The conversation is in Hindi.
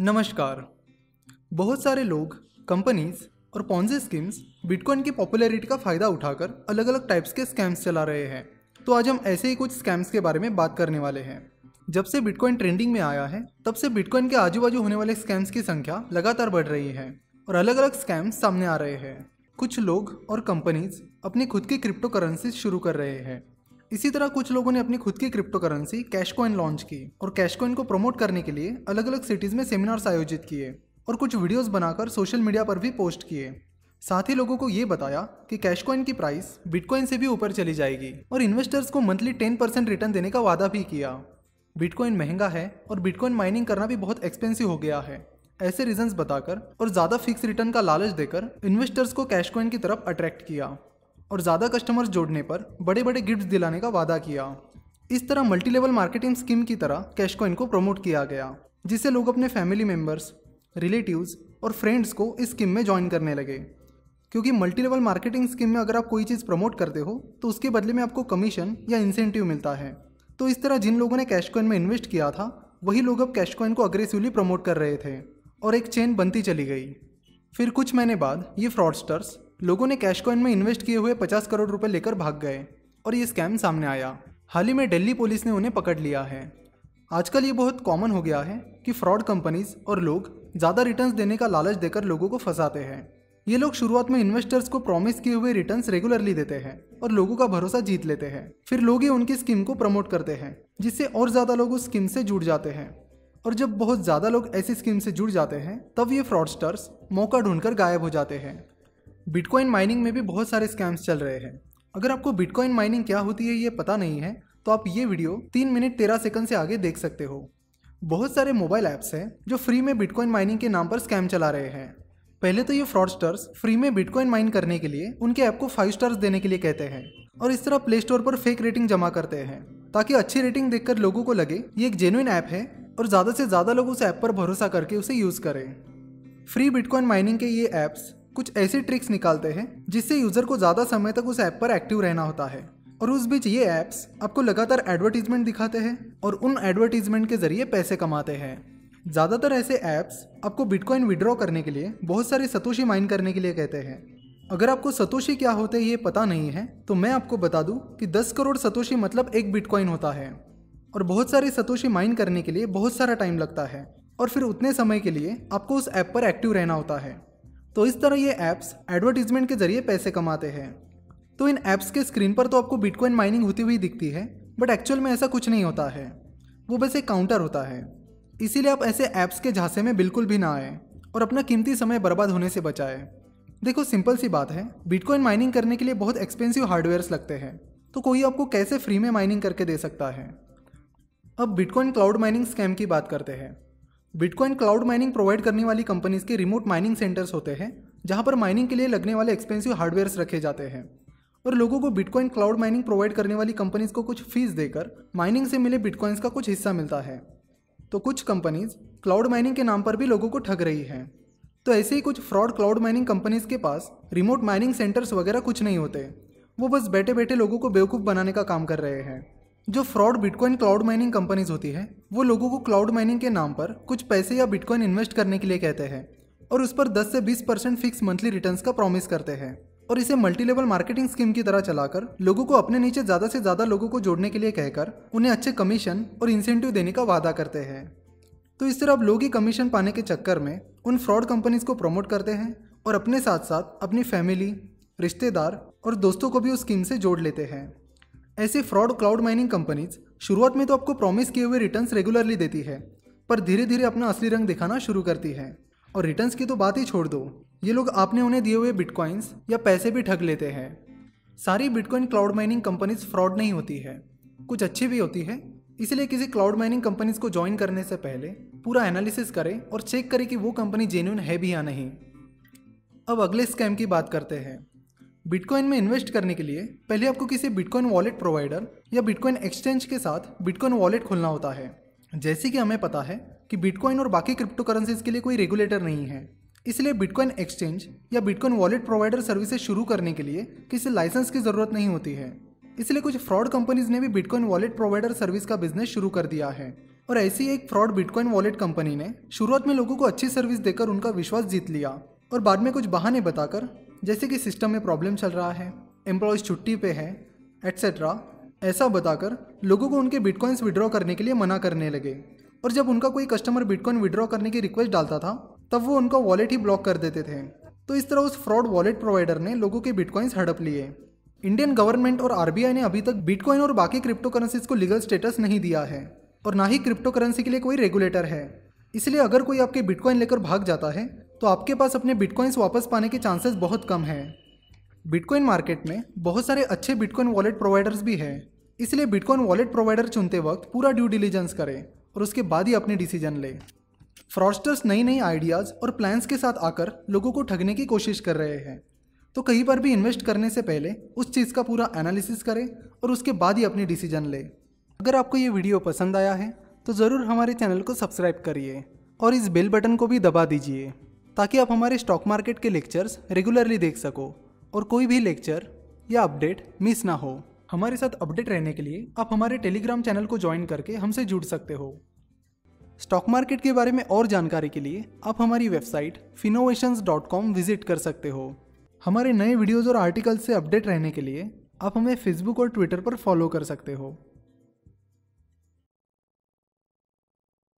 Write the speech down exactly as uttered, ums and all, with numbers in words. नमस्कार। बहुत सारे लोग, कंपनीज और पॉन्जी स्कीम्स बिटकॉइन की पॉपुलैरिटी का फ़ायदा उठाकर अलग अलग टाइप्स के स्कैम्स चला रहे हैं। तो आज हम ऐसे ही कुछ स्कैम्स के बारे में बात करने वाले हैं। जब से बिटकॉइन ट्रेंडिंग में आया है, तब से बिटकॉइन के आजू बाजू होने वाले स्कैम्स की संख्या लगातार बढ़ रही है और अलग अलग स्कैम्स सामने आ रहे हैं। कुछ लोग और कंपनीज अपनी खुद की क्रिप्टोकरेंसी शुरू कर रहे हैं। इसी तरह कुछ लोगों ने अपनी खुद की क्रिप्टोकरेंसी कैशकॉइन लॉन्च की और कैशकॉइन को प्रमोट करने के लिए अलग अलग सिटीज़ में सेमिनार्स आयोजित किए और कुछ वीडियोस बनाकर सोशल मीडिया पर भी पोस्ट किए। साथ ही लोगों को ये बताया कि कैशकॉइन की प्राइस बिटकॉइन से भी ऊपर चली जाएगी और इन्वेस्टर्स को मंथली टेन परसेंट रिटर्न देने का वादा भी किया। बिटकॉइन महंगा है और बिटकॉइन माइनिंग करना भी बहुत एक्सपेंसिव हो गया है, ऐसे रीजंस बताकर और ज़्यादा फिक्स रिटर्न का लालच देकर इन्वेस्टर्स को कैशकॉइन की तरफ अट्रैक्ट किया और ज़्यादा कस्टमर्स जोड़ने पर बड़े बड़े गिफ्ट्स दिलाने का वादा किया। इस तरह मल्टी लेवल मार्केटिंग स्कीम की तरह कैशकॉइन को प्रमोट किया गया, जिससे लोग अपने फैमिली मेम्बर्स, रिलेटिव्स और फ्रेंड्स को इस स्कीम में ज्वाइन करने लगे। क्योंकि मल्टी लेवल मार्केटिंग स्कीम में अगर आप कोई चीज़ प्रमोट करते हो तो उसके बदले में आपको कमीशन या इंसेंटिव मिलता है। तो इस तरह जिन लोगों ने कैशकॉइन में इन्वेस्ट किया था, वही लोग अब कैशकॉइन को अग्रेसिवली प्रमोट कर रहे थे और एक चेन बनती चली गई। फिर कुछ महीने बाद ये फ्रॉडस्टर्स लोगों ने कैशकॉइन में इन्वेस्ट किए हुए पचास करोड़ रुपए लेकर भाग गए और ये स्कैम सामने आया। हाल ही में दिल्ली पुलिस ने उन्हें पकड़ लिया है। आजकल ये बहुत कॉमन हो गया है कि फ्रॉड कंपनीज और लोग ज़्यादा रिटर्न्स देने का लालच देकर लोगों को फंसाते हैं। ये लोग शुरुआत में इन्वेस्टर्स को प्रॉमिस किए हुए रिटर्न्स रेगुलरली देते हैं और लोगों का भरोसा जीत लेते हैं। फिर लोग ही उनकी स्कीम को प्रमोट करते हैं, जिससे और ज़्यादा लोग उस स्कीम से जुड़ जाते हैं। और जब बहुत ज़्यादा लोग ऐसी स्कीम से जुड़ जाते हैं, तब ये फ्रॉडस्टर्स मौका ढूंढकर गायब हो जाते हैं। बिटकॉइन माइनिंग में भी बहुत सारे स्कैम्स चल रहे हैं। अगर आपको बिटकॉइन माइनिंग क्या होती है ये पता नहीं है, तो आप ये वीडियो तीन मिनट तेरह सेकंड से आगे देख सकते हो। बहुत सारे मोबाइल ऐप्स हैं जो फ्री में बिटकॉइन माइनिंग के नाम पर स्कैम चला रहे हैं। पहले तो ये फ्रॉडस्टर्स फ्री में बिटकॉइन माइन करने के लिए उनके ऐप को फाइव स्टार्स देने के लिए कहते हैं और इस तरह प्ले स्टोर पर फेक रेटिंग जमा करते हैं, ताकि अच्छी रेटिंग देखकर लोगों को लगे ये एक जेन्युइन ऐप है और ज़्यादा से ज़्यादा लोग उस ऐप पर भरोसा करके उसे यूज़ करें। फ्री बिटकॉइन माइनिंग के ये ऐप्स कुछ ऐसे ट्रिक्स निकालते हैं जिससे यूज़र को ज़्यादा समय तक उस ऐप पर एक्टिव रहना होता है और उस बीच ये ऐप्स आपको लगातार एडवर्टीजमेंट दिखाते हैं और उन एडवर्टीजमेंट के ज़रिए पैसे कमाते हैं। ज़्यादातर ऐसे ऐप्स आपको बिटकॉइन विड्रॉ करने के लिए बहुत सारे सतोशी माइन करने के लिए कहते हैं। अगर आपको सतोशी क्या होते हैं ये पता नहीं है, तो मैं आपको बता दूँ कि दस करोड़ सतोशी मतलब एक बिटकॉइन होता है और बहुत सारे सतोशी माइन करने के लिए बहुत सारा टाइम लगता है और फिर उतने समय के लिए आपको उस ऐप पर एक्टिव रहना होता है। तो इस तरह ये ऐप्स एडवर्टीजमेंट के जरिए पैसे कमाते हैं। तो इन ऐप्स के स्क्रीन पर तो आपको बिटकॉइन माइनिंग होती हुई दिखती है, बट एक्चुअल में ऐसा कुछ नहीं होता है, वो बस एक काउंटर होता है। इसीलिए आप ऐसे ऐप्स के झांसे में बिल्कुल भी ना आए और अपना कीमती समय बर्बाद होने से बचाएं। देखो, सिंपल सी बात है, बिटकॉइन माइनिंग करने के लिए बहुत एक्सपेंसिव हार्डवेयर्स लगते हैं, तो कोई आपको कैसे फ्री में माइनिंग करके दे सकता है। अब बिटकॉइन क्लाउड माइनिंग स्कैम की बात करते हैं। बिटकॉइन क्लाउड माइनिंग प्रोवाइड करने वाली कंपनीज़ के रिमोट माइनिंग सेंटर्स होते हैं, जहां पर माइनिंग के लिए लगने वाले एक्सपेंसिव हार्डवेयर्स रखे जाते हैं और लोगों को बिटकॉइन क्लाउड माइनिंग प्रोवाइड करने वाली कंपनीज़ को कुछ फीस देकर माइनिंग से मिले बिटकॉइंस का कुछ हिस्सा मिलता है। तो कुछ कंपनीज़ क्लाउड माइनिंग के नाम पर भी लोगों को ठग रही हैं। तो ऐसे ही कुछ फ्रॉड क्लाउड माइनिंग कंपनीज़ के पास रिमोट माइनिंग सेंटर्स वगैरह कुछ नहीं होते, वो बस बैठे बैठे लोगों को बेवकूफ़ बनाने का काम कर रहे हैं। जो fraud bitcoin cloud mining companies होती है, वो लोगों को क्लाउड माइनिंग के नाम पर कुछ पैसे या बिटकॉइन इन्वेस्ट करने के लिए कहते हैं और उस पर दस से बीस परसेंट फिक्स मंथली रिटर्न्स का प्रॉमिस करते हैं और इसे मल्टी लेवल मार्केटिंग स्कीम की तरह चलाकर लोगों को अपने नीचे ज़्यादा से ज़्यादा लोगों को जोड़ने के लिए कहकर उन्हें अच्छे कमीशन और इंसेंटिव देने का वादा करते हैं। तो इस तरह अब लोग ही कमीशन पाने के चक्कर में उन फ्रॉड कंपनीज़ को प्रमोट करते हैं और अपने साथ साथ अपनी फैमिली, रिश्तेदार और दोस्तों को भी उस स्कीम से जोड़ लेते हैं। ऐसे फ्रॉड क्लाउड माइनिंग कंपनीज शुरुआत में तो आपको प्रॉमिस किए हुए रिटर्न्स रेगुलरली देती है, पर धीरे धीरे अपना असली रंग दिखाना शुरू करती है और रिटर्न्स की तो बात ही छोड़ दो, ये लोग आपने उन्हें दिए हुए बिटकॉइंस या पैसे भी ठग लेते हैं। सारी bitcoin cloud mining companies fraud नहीं होती है, कुछ अच्छी भी होती है। इसलिए किसी क्लाउड माइनिंग कंपनीज को ज्वाइन करने से पहले पूरा एनालिसिस करें और चेक करें कि वो कंपनी जेन्युइन है भी या नहीं। अब अगले स्कैम की बात करते हैं। बिटकॉइन में इन्वेस्ट करने के लिए पहले आपको किसी बिटकॉइन वॉलेट प्रोवाइडर या बिटकॉइन एक्सचेंज के साथ बिटकॉइन वॉलेट खोलना होता है। जैसे कि हमें पता है कि बिटकॉइन और बाकी क्रिप्टोकरेंसीज के लिए कोई रेगुलेटर नहीं है, इसलिए बिटकॉइन एक्सचेंज या बिटकॉइन वॉलेट प्रोवाइडर सर्विसेज शुरू करने के लिए किसी लाइसेंस की ज़रूरत नहीं होती है। इसलिए कुछ फ्रॉड कंपनीज ने भी बिटकॉइन वॉलेट प्रोवाइडर सर्विस का बिजनेस शुरू कर दिया है और ऐसी एक फ्रॉड बिटकॉइन वॉलेट कंपनी ने शुरुआत में लोगों को अच्छी सर्विस देकर उनका विश्वास जीत लिया और बाद में कुछ बहाने बताकर, जैसे कि सिस्टम में प्रॉब्लम चल रहा है, एम्प्लॉयज़ छुट्टी पे है, एट्सेट्रा, ऐसा बताकर लोगों को उनके बिटकॉइंस विड्रॉ करने के लिए मना करने लगे। और जब उनका कोई कस्टमर बिटकॉइन विड्रॉ करने की रिक्वेस्ट डालता था तब वो उनका वॉलेट ही ब्लॉक कर देते थे। तो इस तरह उस फ्रॉड वॉलेट प्रोवाइडर ने लोगों के बिटकॉइंस हड़प लिए। इंडियन गवर्नमेंट और आर बी आई ने अभी तक बिटकॉइन और बाकी क्रिप्टोकरेंसीज को लीगल स्टेटस नहीं दिया है और ना ही क्रिप्टोकरेंसी के लिए कोई रेगुलेटर है। इसलिए अगर कोई आपके बिटकॉइन लेकर भाग जाता है तो आपके पास अपने बिटकॉइंस वापस पाने के चांसेस बहुत कम हैं। बिटकॉइन मार्केट में बहुत सारे अच्छे बिटकॉइन वॉलेट प्रोवाइडर्स भी हैं, इसलिए बिटकॉइन वॉलेट प्रोवाइडर चुनते वक्त पूरा ड्यू डिलीजेंस करें और उसके बाद ही अपने डिसीजन लें। फ्रॉडस्टर्स नई नई आइडियाज़ और प्लान्स के साथ आकर लोगों को ठगने की कोशिश कर रहे हैं, तो कहीं पर भी इन्वेस्ट करने से पहले उस चीज़ का पूरा एनालिसिस करें और उसके बाद ही अपने डिसीजन लें। अगर आपको ये वीडियो पसंद आया है तो ज़रूर हमारे चैनल को सब्सक्राइब करिए और इस बेल बटन को भी दबा दीजिए ताकि आप हमारे स्टॉक मार्केट के लेक्चर्स रेगुलरली देख सको और कोई भी लेक्चर या अपडेट मिस ना हो। हमारे साथ अपडेट रहने के लिए आप हमारे टेलीग्राम चैनल को ज्वाइन करके हमसे जुड़ सकते हो। स्टॉक मार्केट के बारे में और जानकारी के लिए आप हमारी website Finnovations dot com visit कर सकते हो। हमारे नए वीडियोज़ और आर्टिकल्स से अपडेट रहने के लिए आप हमें फेसबुक और ट्विटर पर फॉलो कर सकते हो।